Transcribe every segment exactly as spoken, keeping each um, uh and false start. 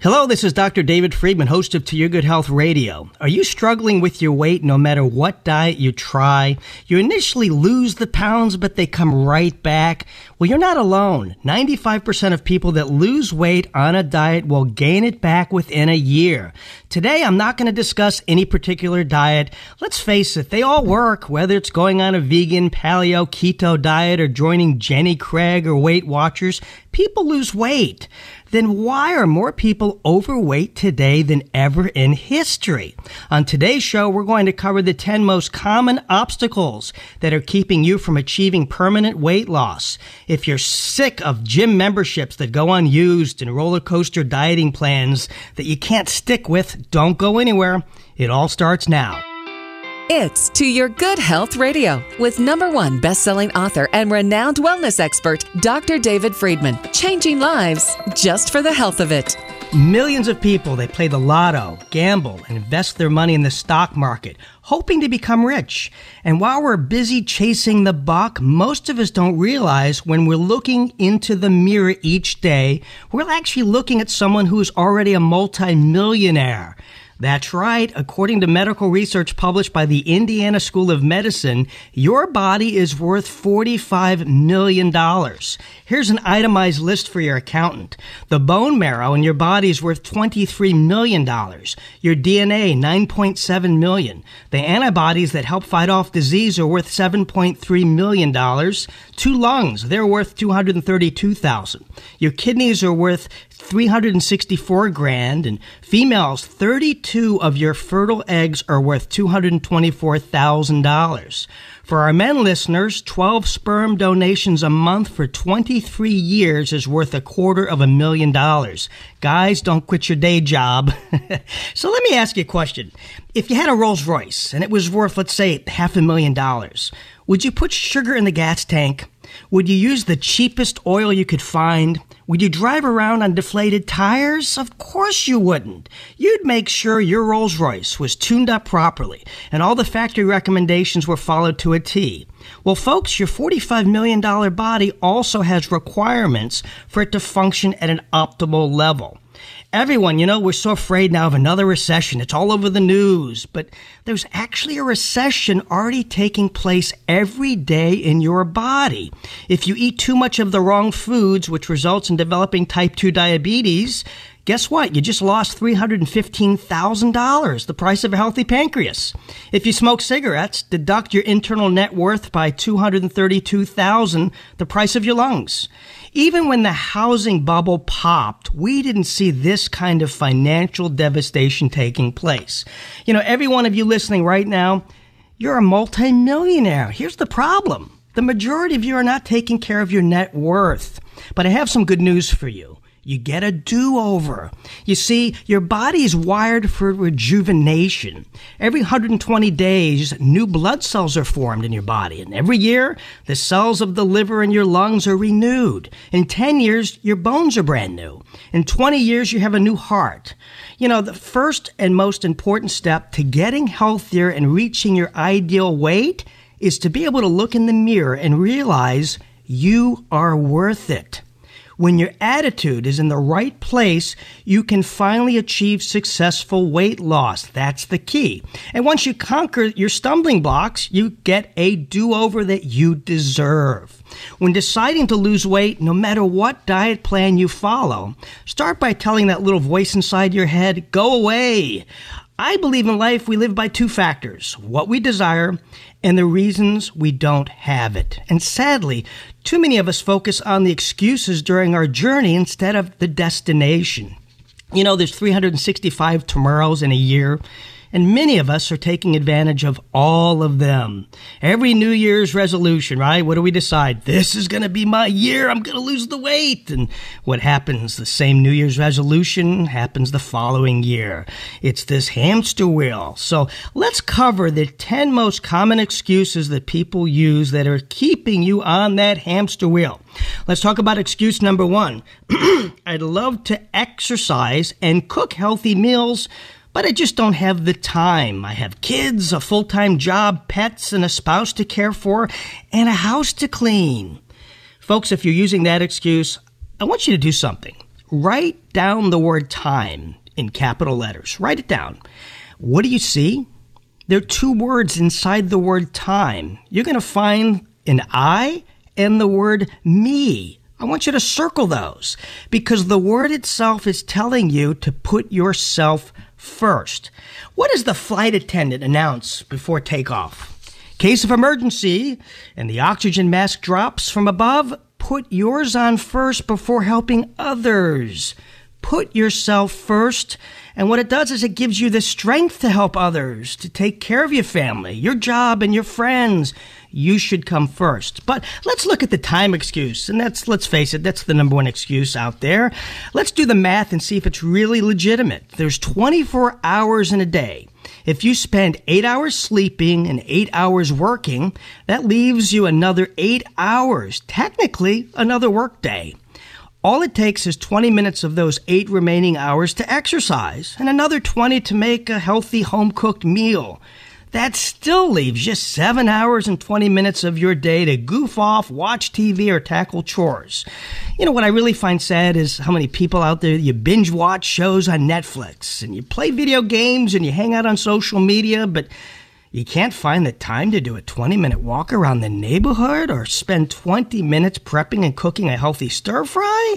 Hello, this is Doctor David Friedman, host of To Your Good Health Radio. Are you struggling with your weight no matter what diet you try? You initially lose the pounds, but they come right back. Well, you're not alone. ninety-five percent of people that lose weight on a diet will gain it back within a year. Today, I'm not going to discuss any particular diet. Let's face it, they all work, whether it's going on a vegan, paleo, keto diet, or joining Jenny Craig or Weight Watchers. People lose weight. Then why are more people overweight today than ever in history? On today's show, we're going to cover the ten most common obstacles that are keeping you from achieving permanent weight loss. If you're sick of gym memberships that go unused and roller coaster dieting plans that you can't stick with, don't go anywhere. It all starts now. It's To Your Good Health Radio with number one best-selling author and renowned wellness expert, Doctor David Friedman. Changing lives just for the health of it. Millions of people, they play the lotto, gamble, and invest their money in the stock market, hoping to become rich. And while we're busy chasing the buck, most of us don't realize when we're looking into the mirror each day, we're actually looking at someone who is already a multimillionaire. That's right. According to medical research published by the Indiana School of Medicine, your body is worth forty-five million dollars. Here's an itemized list for your accountant. The bone marrow in your body is worth twenty-three million dollars. Your D N A, nine point seven million dollars. The antibodies that help fight off disease are worth seven point three million dollars. Two lungs, they're worth two hundred thirty-two thousand dollars. Your kidneys are worth three hundred sixty-four grand, and females, thirty-two of your fertile eggs are worth two hundred twenty-four thousand dollars. For our men listeners, twelve sperm donations a month for twenty-three years is worth a quarter of a million dollars. Guys, don't quit your day job. So let me ask you a question. If you had a Rolls-Royce and it was worth, let's say, half a million dollars, would you put sugar in the gas tank? Would you use the cheapest oil you could find? Would you drive around on deflated tires? Of course you wouldn't. You'd make sure your Rolls-Royce was tuned up properly and all the factory recommendations were followed to a T. Well, folks, your forty-five million dollars body also has requirements for it to function at an optimal level. Everyone, you know, we're so afraid now of another recession. It's all over the news. But there's actually a recession already taking place every day in your body. If you eat too much of the wrong foods, which results in developing type two diabetes, guess what? You just lost three hundred fifteen thousand dollars, the price of a healthy pancreas. If you smoke cigarettes, deduct your internal net worth by two hundred thirty-two thousand dollars, the price of your lungs. Even when the housing bubble popped, we didn't see this kind of financial devastation taking place. You know, every one of you listening right now, you're a multimillionaire. Here's the problem. The majority of you are not taking care of your net worth. But I have some good news for you. You get a do-over. You see, your body is wired for rejuvenation. Every one hundred twenty days, new blood cells are formed in your body. And every year, the cells of the liver and your lungs are renewed. In ten years, your bones are brand new. In twenty years, you have a new heart. You know, the first and most important step to getting healthier and reaching your ideal weight is to be able to look in the mirror and realize you are worth it. When your attitude is in the right place, you can finally achieve successful weight loss. That's the key. And once you conquer your stumbling blocks, you get a do-over that you deserve. When deciding to lose weight, no matter what diet plan you follow, start by telling that little voice inside your head, go away. I believe in life we live by two factors, what we desire and the reasons we don't have it. And sadly, too many of us focus on the excuses during our journey instead of the destination. You know, there's three hundred sixty-five tomorrows in a year, and many of us are taking advantage of all of them. Every New Year's resolution, right? What do we decide? This is going to be my year. I'm going to lose the weight. And what happens? The same New Year's resolution happens the following year. It's this hamster wheel. So let's cover the ten most common excuses that people use that are keeping you on that hamster wheel. Let's talk about excuse number one. I'd love to exercise and cook healthy meals, but I just don't have the time. I have kids, a full-time job, pets, and a spouse to care for, and a house to clean. Folks, if you're using that excuse, I want you to do something. write down the word time in capital letters. Write it down. What do you see? There are two words inside the word time. You're going to find an I and the word me. I want you to circle those because the word itself is telling you to put yourself first. What does the flight attendant announce before takeoff? Case of emergency, and the oxygen mask drops from above, put yours on first before helping others. Put yourself first, and what it does is it gives you the strength to help others, to take care of your family, your job, and your friends. You should come first. But let's look at the time excuse, and that's, let's face it, that's the number one excuse out there. Let's do the math and see if it's really legitimate. There's twenty-four hours in a day. If you spend eight hours sleeping and eight hours working, that leaves you another eight hours, technically another work day. All it takes is twenty minutes of those eight remaining hours to exercise and another twenty to make a healthy home-cooked meal. That still leaves just seven hours and twenty minutes of your day to goof off, watch T V, or tackle chores. You know, what I really find sad is how many people out there, you binge watch shows on Netflix, and you play video games, and you hang out on social media, but you can't find the time to do a twenty-minute walk around the neighborhood or spend twenty minutes prepping and cooking a healthy stir-fry?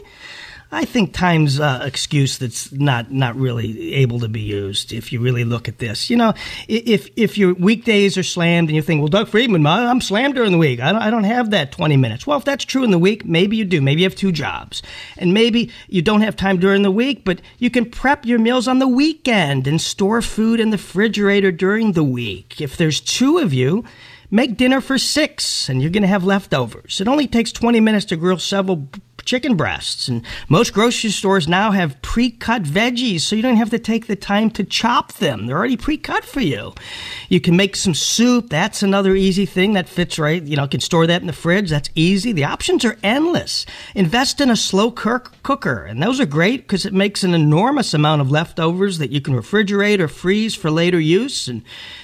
I think time's an uh, excuse that's not, not really able to be used if you really look at this. You know, if if your weekdays are slammed and you think, well, Doc Friedman, I'm slammed during the week. I don't, I don't have that twenty minutes. Well, if that's true in the week, maybe you do. Maybe you have two jobs. And maybe you don't have time during the week, but you can prep your meals on the weekend and store food in the refrigerator during the week. If there's two of you, make dinner for six, and you're going to have leftovers. It only takes twenty minutes to grill several chicken breasts, and most grocery stores now have pre-cut veggies, so you don't have to take the time to chop them. They're already pre-cut for you. You can make some soup. That's another easy thing that fits right. You know, can store that in the fridge. That's easy. The options are endless. Invest in a slow cooker, and those are great because it makes an enormous amount of leftovers that you can refrigerate or freeze for later use, and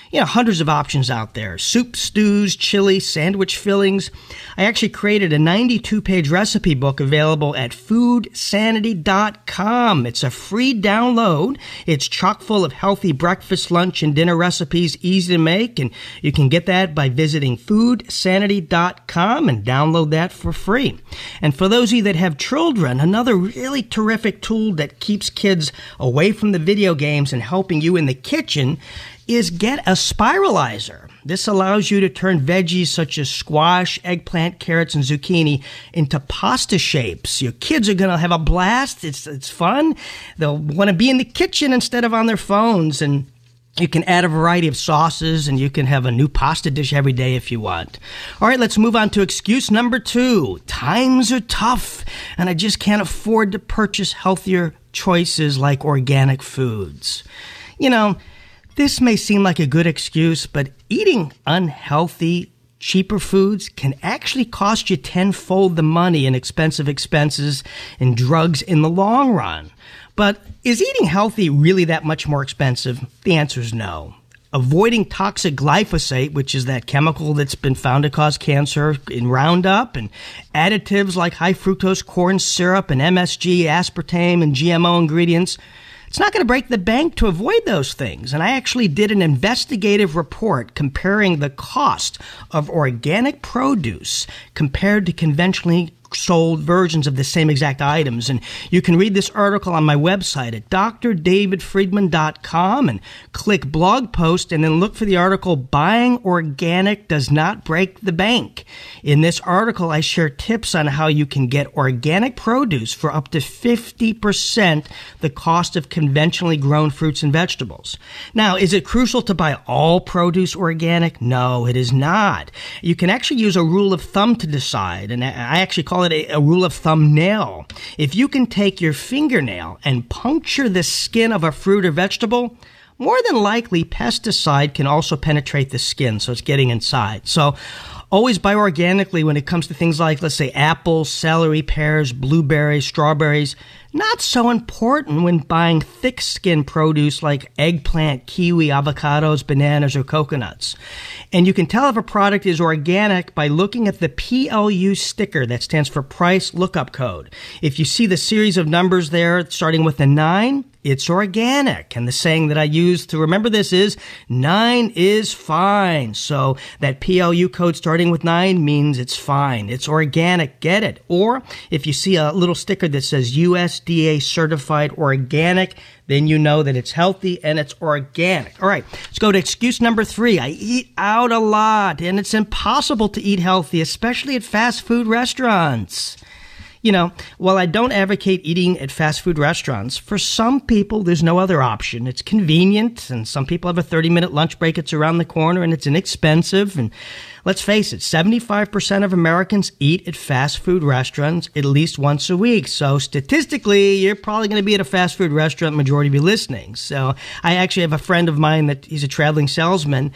you know, hundreds of options out there. Soup, stews, chili, sandwich fillings. I actually created a ninety-two page recipe book available at food sanity dot com. It's a free download. It's chock full of healthy breakfast, lunch, and dinner recipes, easy to make. And you can get that by visiting food sanity dot com and download that for free. And for those of you that have children, another really terrific tool that keeps kids away from the video games and helping you in the kitchen is get a spiralizer. This allows you to turn veggies such as squash, eggplant, carrots, and zucchini into pasta shapes. Your kids are going to have a blast. It's it's fun. They'll want to be in the kitchen instead of on their phones. And you can add a variety of sauces, and you can have a new pasta dish every day if you want. All right, let's move on to excuse number two. Times are tough, and I just can't afford to purchase healthier choices like organic foods. You know, this may seem like a good excuse, but eating unhealthy, cheaper foods can actually cost you tenfold the money in expensive expenses and drugs in the long run. But is eating healthy really that much more expensive? The answer is no. Avoiding toxic glyphosate, which is that chemical that's been found to cause cancer in Roundup, and additives like high fructose corn syrup and M S G, aspartame, and G M O ingredients, it's not going to break the bank to avoid those things. And I actually did an investigative report comparing the cost of organic produce compared to conventionally sold versions of the same exact items. And you can read this article on my website at dr david friedman dot com and click blog post and then look for the article, Buying Organic Does Not Break the Bank. In this article, I share tips on how you can get organic produce for up to fifty percent the cost of conventionally grown fruits and vegetables. Now, is it crucial to buy all produce organic? No, it is not. You can actually use a rule of thumb to decide, and I actually call it a, a rule of thumbnail. If you can take your fingernail and puncture the skin of a fruit or vegetable, more than likely pesticide can also penetrate the skin, so it's getting inside. So always buy organically when it comes to things like, let's say, apples, celery, pears, blueberries, strawberries. not so important when buying thick-skinned produce like eggplant, kiwi, avocados, bananas, or coconuts. And you can tell if a product is organic by looking at the P L U sticker. That stands for Price Lookup Code. If you see the series of numbers there, starting with a nine, it's organic. And the saying that I use to remember this is, nine is fine. So that P L U code starting with nine means it's fine. It's organic. Get it. Or if you see a little sticker that says U S D A certified organic, then you know that it's healthy and it's organic. All right, let's go to excuse number three. I eat out a lot, and it's impossible to eat healthy, especially at fast food restaurants. You know, while I don't advocate eating at fast food restaurants, for some people, there's no other option. It's convenient, and some people have a thirty-minute lunch break. It's around the corner, and it's inexpensive. And let's face it, seventy-five percent of Americans eat at fast food restaurants at least once a week. So statistically, you're probably going to be at a fast food restaurant, majority of you listening. So I actually have a friend of mine that he's a traveling salesman,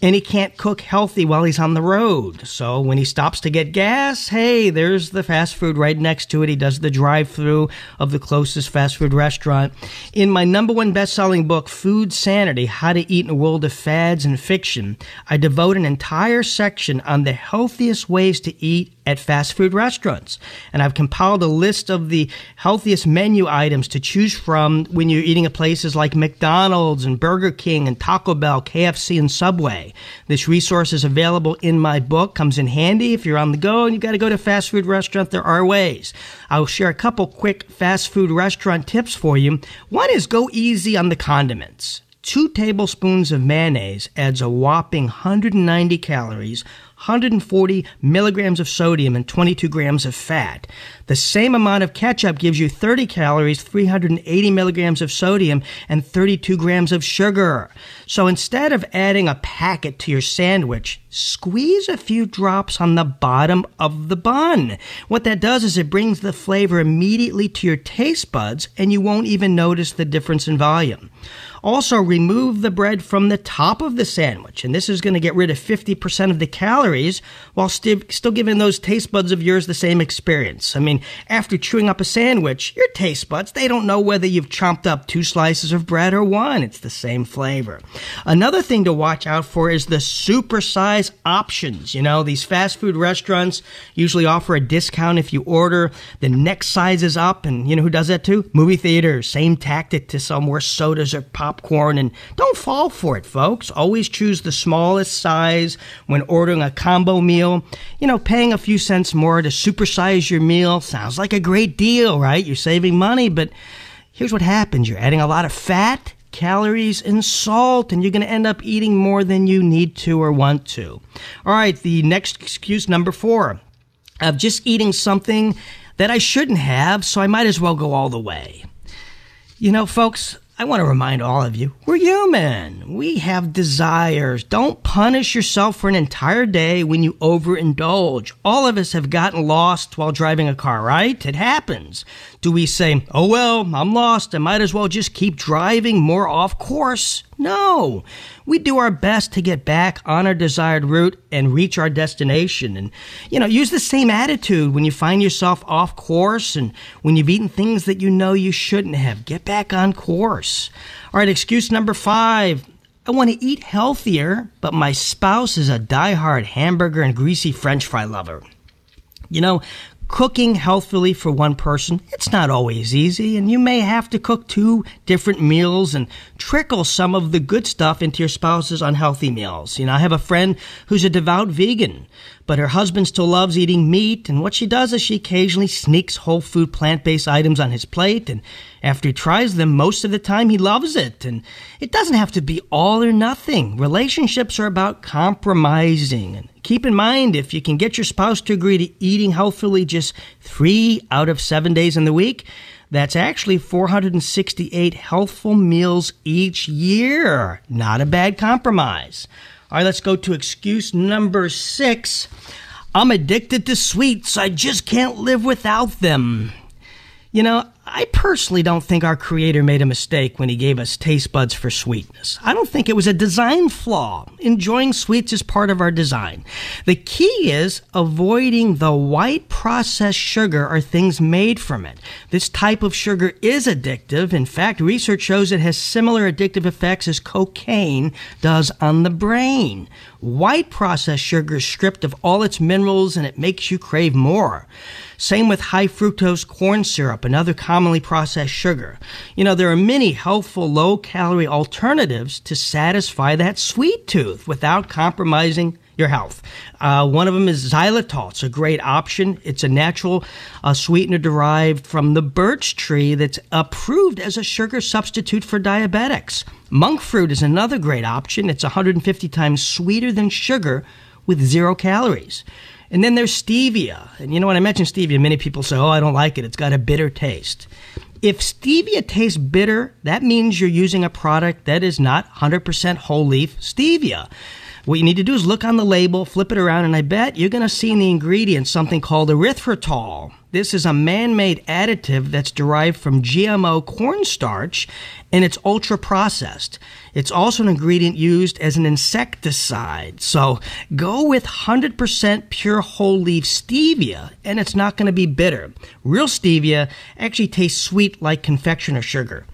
and he can't cook healthy while he's on the road. So when he stops to get gas, hey, there's the fast food right next to it. He does the drive-through of the closest fast food restaurant. In my number one best-selling book, Food Sanity: How to Eat in a World of Fads and Fiction, I devote an entire section on the healthiest ways to eat at fast food restaurants. And I've compiled a list of the healthiest menu items to choose from when you're eating at places like McDonald's and Burger King and Taco Bell, K F C, and Subway. This resource is available in my book, comes in handy if you're on the go and you got to go to a fast food restaurant. There are ways. I'll share a couple quick fast food restaurant tips for you. One is go easy on the condiments. Two tablespoons of mayonnaise adds a whopping one hundred ninety calories, one hundred forty milligrams of sodium, and twenty-two grams of fat. The same amount of ketchup gives you thirty calories, three hundred eighty milligrams of sodium, and thirty-two grams of sugar. So instead of adding a packet to your sandwich, squeeze a few drops on the bottom of the bun. What that does is it brings the flavor immediately to your taste buds, and you won't even notice the difference in volume. Also, remove the bread from the top of the sandwich, and this is going to get rid of fifty percent of the calories while st- still giving those taste buds of yours the same experience. I mean, after chewing up a sandwich, your taste buds, they don't know whether you've chomped up two slices of bread or one. It's the same flavor. Another thing to watch out for is the supersize options. You know, these fast food restaurants usually offer a discount if you order the next sizes up, and you know who does that too? Movie theaters. Same tactic to sell more sodas or pop. Popcorn, and don't fall for it, folks. Always choose the smallest size when ordering a combo meal. You know, paying a few cents more to supersize your meal sounds like a great deal, right? You're saving money, but here's what happens. You're adding a lot of fat, calories, and salt, and you're going to end up eating more than you need to or want to. All right, the next excuse, number four, of just eating something that I shouldn't have, so I might as well go all the way. You know, folks, I want to remind all of you, we're human. We have desires. Don't punish yourself for an entire day when you overindulge. All of us have gotten lost while driving a car, right? It happens. Do we say, oh, well, I'm lost, I might as well just keep driving more off course? No. We do our best to get back on our desired route and reach our destination. And, you know, use the same attitude when you find yourself off course and when you've eaten things that you know you shouldn't have. Get back on course. All right, excuse number five. I want to eat healthier, but my spouse is a diehard hamburger and greasy French fry lover. You know, cooking healthily for one person, it's not always easy, and you may have to cook two different meals and trickle some of the good stuff into your spouse's unhealthy meals. You know, I have a friend who's a devout vegan, but her husband still loves eating meat, and what she does is she occasionally sneaks whole food plant-based items on his plate, and after he tries them, most of the time he loves it. And it doesn't have to be all or nothing. Relationships are about compromising. And keep in mind, if you can get your spouse to agree to eating healthfully just three out of seven days in the week, that's actually four hundred sixty-eight healthful meals each year. Not a bad compromise. All right, let's go to excuse number six. I'm addicted to sweets. I just can't live without them. You know, I personally don't think our creator made a mistake when he gave us taste buds for sweetness. I don't think it was a design flaw. Enjoying sweets is part of our design. The key is avoiding the white processed sugar or things made from it. This type of sugar is addictive. In fact, research shows it has similar addictive effects as cocaine does on the brain. White processed sugar is stripped of all its minerals and it makes you crave more. Same with high fructose corn syrup and other commonly processed sugar. You know, there are many healthful low-calorie alternatives to satisfy that sweet tooth without compromising your health. Uh, one of them is xylitol. It's a great option. It's a natural uh, sweetener derived from the birch tree that's approved as a sugar substitute for diabetics. Monk fruit is another great option. It's one hundred fifty times sweeter than sugar with zero calories. And then there's stevia. And you know, when I mention stevia, many people say, oh, I don't like it. It's got a bitter taste. If stevia tastes bitter, that means you're using a product that is not one hundred percent whole leaf stevia. What you need to do is look on the label, flip it around, and I bet you're going to see in the ingredients something called erythritol. This is a man-made additive that's derived from G M O cornstarch, and it's ultra-processed. It's also an ingredient used as an insecticide. So go with one hundred percent pure whole leaf stevia, and it's not going to be bitter. Real stevia actually tastes sweet like confectioner sugar.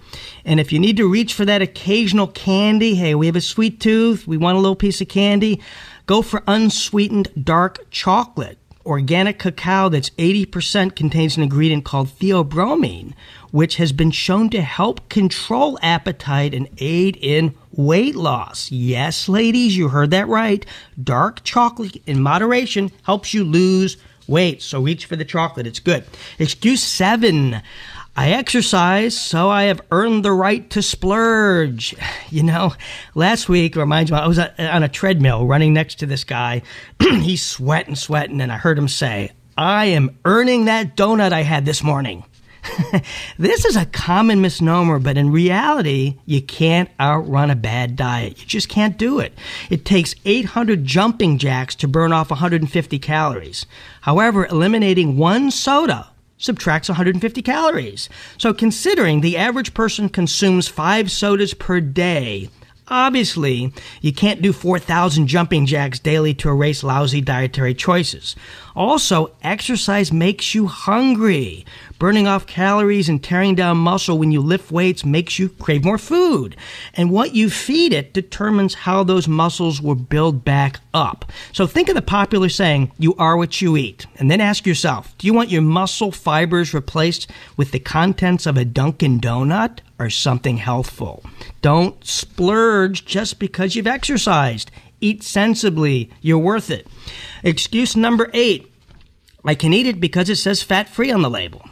And if you need to reach for that occasional candy, hey, we have a sweet tooth, we want a little piece of candy, go for unsweetened dark chocolate. Organic cacao that's eighty percent contains an ingredient called theobromine, which has been shown to help control appetite and aid in weight loss. Yes, ladies, you heard that right. Dark chocolate in moderation helps you lose weight, so reach for the chocolate. It's good. Excuse seven. I exercise, so I have earned the right to splurge. You know, last week, reminds me, I was on a treadmill running next to this guy. He's sweating, sweating, and I heard him say, I am earning that donut I had this morning. This is a common misnomer, but in reality, you can't outrun a bad diet. You just can't do it. It takes eight hundred jumping jacks to burn off one hundred fifty calories. However, eliminating one soda subtracts one hundred fifty calories. So considering the average person consumes five sodas per day, obviously you can't do four thousand jumping jacks daily to erase lousy dietary choices. Also, exercise makes you hungry. Burning off calories and tearing down muscle when you lift weights makes you crave more food. And what you feed it determines how those muscles will build back up. So think of the popular saying, you are what you eat. And then ask yourself, do you want your muscle fibers replaced with the contents of a Dunkin' Donut or something healthful? Don't splurge just because you've exercised. Eat sensibly. You're worth it. Excuse number eight. I can eat it because it says fat-free on the label.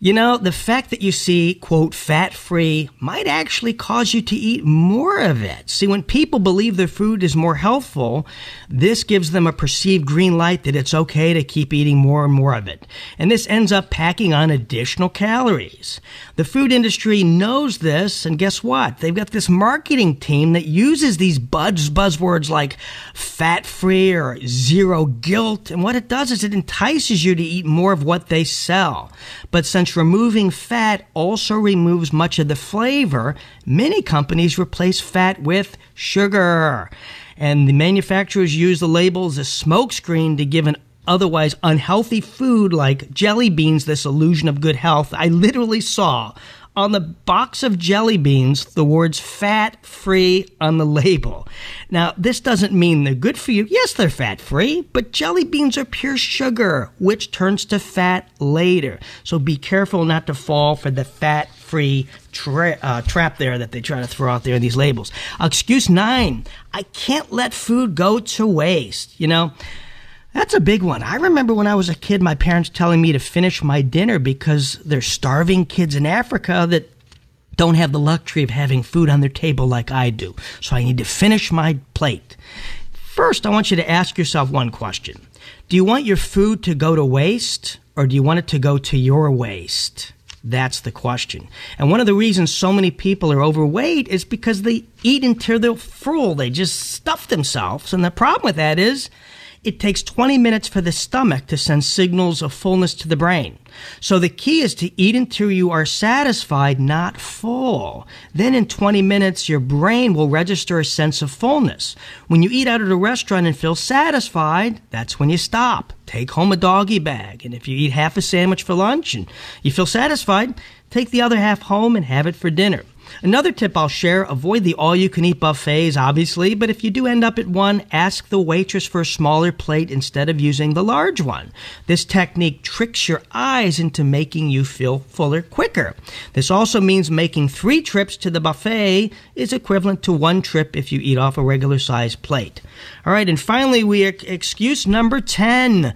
You know, the fact that you see, quote, fat-free might actually cause you to eat more of it. See, when people believe their food is more healthful, this gives them a perceived green light that it's okay to keep eating more and more of it. And this ends up packing on additional calories. The food industry knows this, and guess what? They've got this marketing team that uses these buzz buzzwords like fat-free or zero guilt. And what it does is it entices you to eat more of what they sell. But since removing fat also removes much of the flavor, many companies replace fat with sugar. And the manufacturers use the label as a smokescreen to give an otherwise unhealthy food like jelly beans this illusion of good health. I literally saw on the box of jelly beans the words fat-free on the label. Now, this doesn't mean they're good for you. Yes, they're fat-free, but jelly beans are pure sugar, which turns to fat later. So be careful not to fall for the fat-free tra- uh, trap there that they try to throw out there in these labels. Excuse nine, I can't let food go to waste, you know? That's a big one. I remember when I was a kid, my parents telling me to finish my dinner because they're starving kids in Africa that don't have the luxury of having food on their table like I do. So I need to finish my plate. First, I want you to ask yourself one question. Do you want your food to go to waste, or do you want it to go to your waste? That's the question. And one of the reasons so many people are overweight is because they eat until they're full. They just stuff themselves. And the problem with that is it takes twenty minutes for the stomach to send signals of fullness to the brain. So the key is to eat until you are satisfied, not full. Then in twenty minutes, your brain will register a sense of fullness. When you eat out at a restaurant and feel satisfied, that's when you stop. Take home a doggy bag. And if you eat half a sandwich for lunch and you feel satisfied, take the other half home and have it for dinner. Another tip I'll share, avoid the all-you-can-eat buffets, obviously, but if you do end up at one, ask the waitress for a smaller plate instead of using the large one. This technique tricks your eyes into making you feel fuller quicker. This also means making three trips to the buffet is equivalent to one trip if you eat off a regular-sized plate. All right, and finally, we excuse number ten.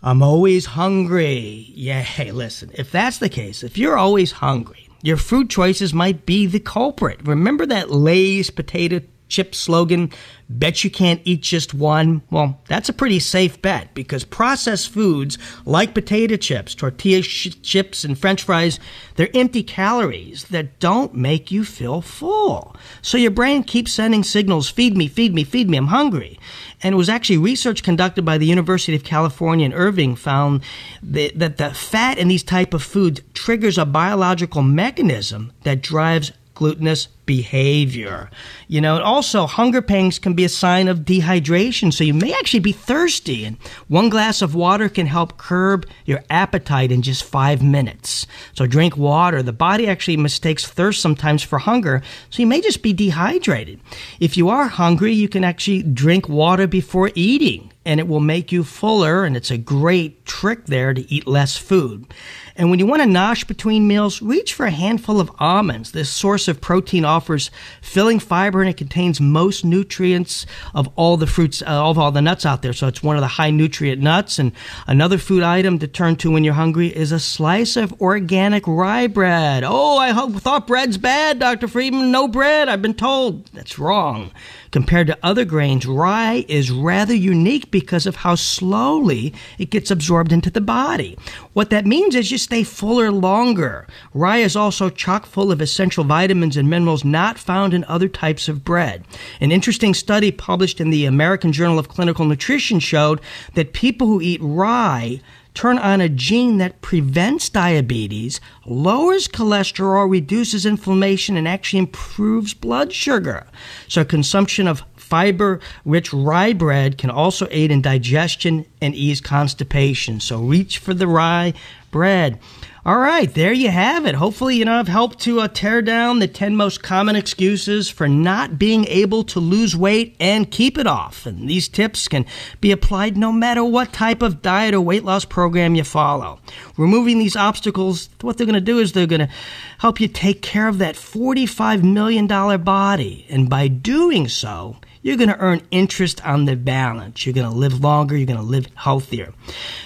I'm always hungry. Yeah, hey, listen, if that's the case, if you're always hungry, your food choices might be the culprit. Remember that Lay's potato chip slogan, bet you can't eat just one? Well, that's a pretty safe bet because processed foods like potato chips, tortilla sh- chips, and french fries, they're empty calories that don't make you feel full. So your brain keeps sending signals, feed me, feed me, feed me, I'm hungry. And it was actually research conducted by the University of California in Irvine found that, that the fat in these type of foods triggers a biological mechanism that drives glutinous behavior. You know, and also hunger pangs can be a sign of dehydration, so you may actually be thirsty, and one glass of water can help curb your appetite in just five minutes. So drink water. The body actually mistakes thirst sometimes for hunger, so you may just be dehydrated. If you are hungry, you can actually drink water before eating, and it will make you fuller, and it's a great trick there to eat less food. And when you want to nosh between meals, reach for a handful of almonds. This source of protein offers filling fiber, and it contains most nutrients of all the fruits, uh, of all the nuts out there. So it's one of the high nutrient nuts. And another food item to turn to when you're hungry is a slice of organic rye bread. Oh, I ho- thought bread's bad, Doctor Friedman. No bread, I've been told. That's wrong. Compared to other grains, rye is rather unique because of how slowly it gets absorbed into the body. What that means is you stay fuller longer. Rye is also chock full of essential vitamins and minerals not found in other types of bread. An interesting study published in the American Journal of Clinical Nutrition showed that people who eat rye turn on a gene that prevents diabetes, lowers cholesterol, reduces inflammation, and actually improves blood sugar. So consumption of fiber-rich rye bread can also aid in digestion and ease constipation. So reach for the rye bread. All right, there you have it. Hopefully, you know, I've helped to uh, tear down the ten most common excuses for not being able to lose weight and keep it off. And these tips can be applied no matter what type of diet or weight loss program you follow. Removing these obstacles, what they're going to do is they're going to help you take care of that forty-five million dollars body. And by doing so, you're going to earn interest on the balance. You're going to live longer. You're going to live healthier.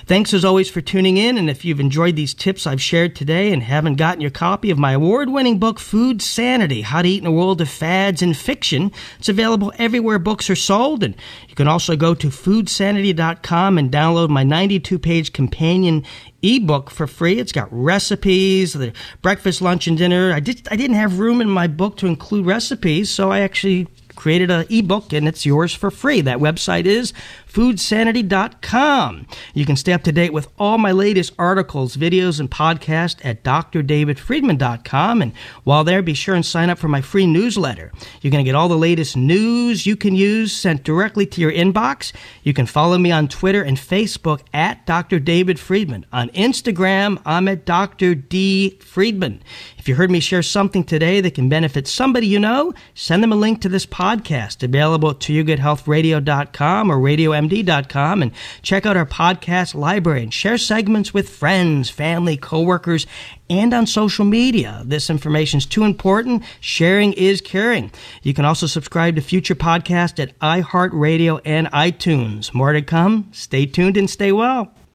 Thanks, as always, for tuning in. And if you've enjoyed these tips I've shared today and haven't gotten your copy of my award-winning book, Food Sanity: How to Eat in a World of Fads and Fiction, it's available everywhere books are sold. And you can also go to food sanity dot com and download my ninety-two page companion ebook for free. It's got recipes, the breakfast, lunch, and dinner. I, did, I didn't have room in my book to include recipes, so I actually created an ebook, and it's yours for free. That website is food sanity dot com. You can stay up to date with all my latest articles, videos, and podcasts at dr david friedman dot com. And while there, be sure and sign up for my free newsletter. You're going to get all the latest news you can use sent directly to your inbox. You can follow me on Twitter and Facebook at Doctor David Friedman. On Instagram, I'm at Doctor D. Friedman. If you heard me share something today that can benefit somebody you know, send them a link to this podcast. podcast available at to your good health radio dot com or radio m d dot com, and check out our podcast library and share segments with friends, family, coworkers, and on social media. This information is too important. Sharing is caring. You can also subscribe to future podcasts at iHeartRadio and iTunes. More to come. Stay tuned and stay well.